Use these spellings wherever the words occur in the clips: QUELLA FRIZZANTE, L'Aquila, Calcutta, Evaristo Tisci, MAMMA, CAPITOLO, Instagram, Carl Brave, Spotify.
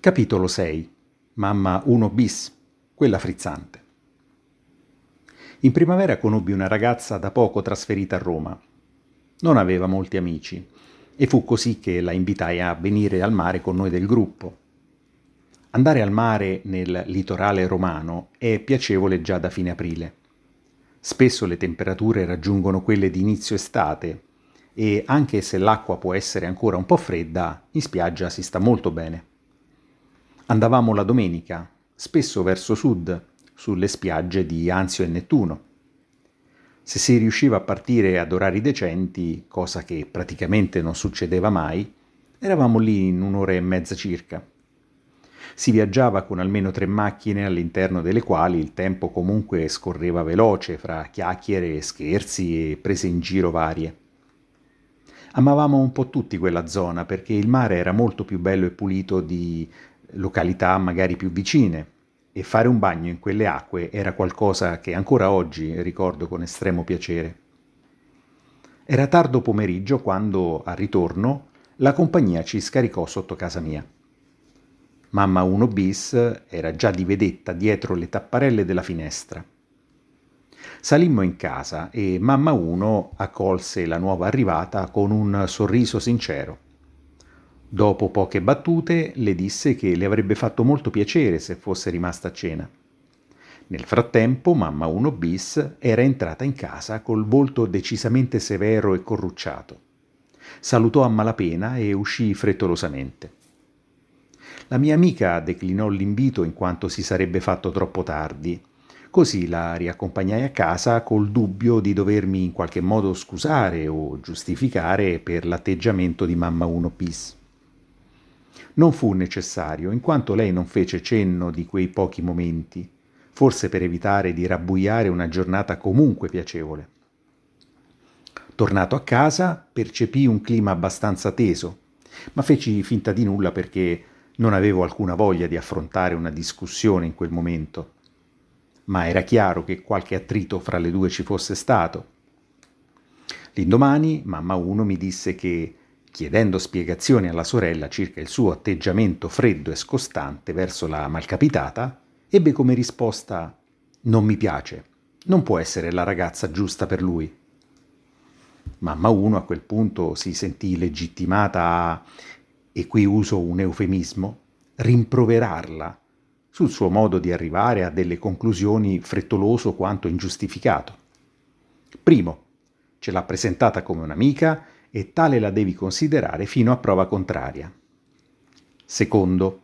Capitolo 6. Mamma 1bis, quella frizzante. In primavera conobbi una ragazza da poco trasferita a Roma. Non aveva molti amici e fu così che la invitai a venire al mare con noi del gruppo. Andare al mare nel litorale romano è piacevole già da fine aprile. Spesso le temperature raggiungono quelle di inizio estate e anche se l'acqua può essere ancora un po' fredda, in spiaggia si sta molto bene. Andavamo la domenica, spesso verso sud, sulle spiagge di Anzio e Nettuno. Se si riusciva a partire ad orari decenti, cosa che praticamente non succedeva mai, eravamo lì in un'ora e mezza circa. Si viaggiava con almeno 3 macchine all'interno delle quali il tempo comunque scorreva veloce fra chiacchiere, scherzi e prese in giro varie. Amavamo un po' tutti quella zona perché il mare era molto più bello e pulito di località magari più vicine e fare un bagno in quelle acque era qualcosa che ancora oggi ricordo con estremo piacere. Era tardo pomeriggio quando, al ritorno, la compagnia ci scaricò sotto casa mia. Mamma 1bis era già di vedetta dietro le tapparelle della finestra. Salimmo in casa e Mamma 1 accolse la nuova arrivata con un sorriso sincero. Dopo poche battute le disse che le avrebbe fatto molto piacere se fosse rimasta a cena. Nel frattempo Mamma 1bis era entrata in casa col volto decisamente severo e corrucciato. Salutò a malapena e uscì frettolosamente. La mia amica declinò l'invito in quanto si sarebbe fatto troppo tardi. Così la riaccompagnai a casa col dubbio di dovermi in qualche modo scusare o giustificare per l'atteggiamento di Mamma 1bis. Non fu necessario, in quanto lei non fece cenno di quei pochi momenti, forse per evitare di rabbuiare una giornata comunque piacevole. Tornato a casa, percepii un clima abbastanza teso, ma feci finta di nulla perché non avevo alcuna voglia di affrontare una discussione in quel momento. Ma era chiaro che qualche attrito fra le due ci fosse stato. L'indomani, Mamma 1 mi disse che, chiedendo spiegazioni alla sorella circa il suo atteggiamento freddo e scostante verso la malcapitata, ebbe come risposta: «Non mi piace, non può essere la ragazza giusta per lui». Mamma 1 a quel punto si sentì legittimata a, e qui uso un eufemismo, rimproverarla sul suo modo di arrivare a delle conclusioni frettoloso quanto ingiustificato. Primo, ce l'ha presentata come un'amica e tale la devi considerare fino a prova contraria. Secondo,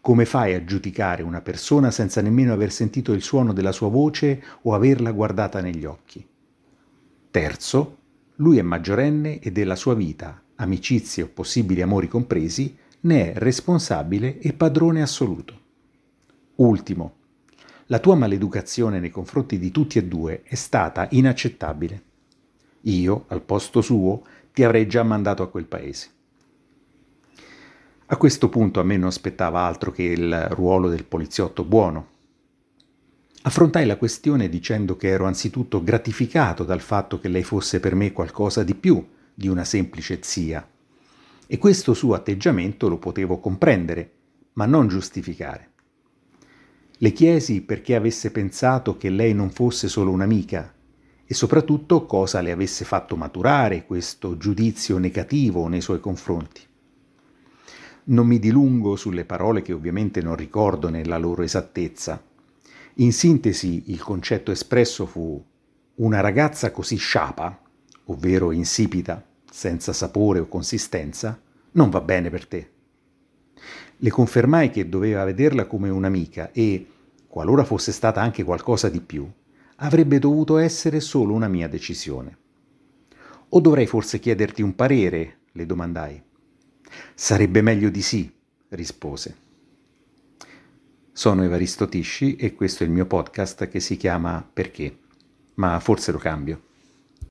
come fai a giudicare una persona senza nemmeno aver sentito il suono della sua voce o averla guardata negli occhi? Terzo, lui è maggiorenne e della sua vita, amicizie o possibili amori compresi, ne è responsabile e padrone assoluto. Ultimo, la tua maleducazione nei confronti di tutti e due è stata inaccettabile. Io, al posto suo, ti avrei già mandato a quel paese. A questo punto a me non spettava altro che il ruolo del poliziotto buono. Affrontai la questione dicendo che ero anzitutto gratificato dal fatto che lei fosse per me qualcosa di più di una semplice zia, e questo suo atteggiamento lo potevo comprendere, ma non giustificare. Le chiesi perché avesse pensato che lei non fosse solo un'amica, e soprattutto cosa le avesse fatto maturare questo giudizio negativo nei suoi confronti. Non mi dilungo sulle parole che ovviamente non ricordo nella loro esattezza. In sintesi, il concetto espresso fu: una ragazza così sciapa, ovvero insipida, senza sapore o consistenza, non va bene per te. Le confermai che doveva vederla come un'amica e, qualora fosse stata anche qualcosa di più, avrebbe dovuto essere solo una mia decisione. O dovrei forse chiederti un parere? Le domandai. Sarebbe meglio di sì, rispose. Sono Evaristo Tisci e questo è il mio podcast che si chiama Perché, ma forse lo cambio.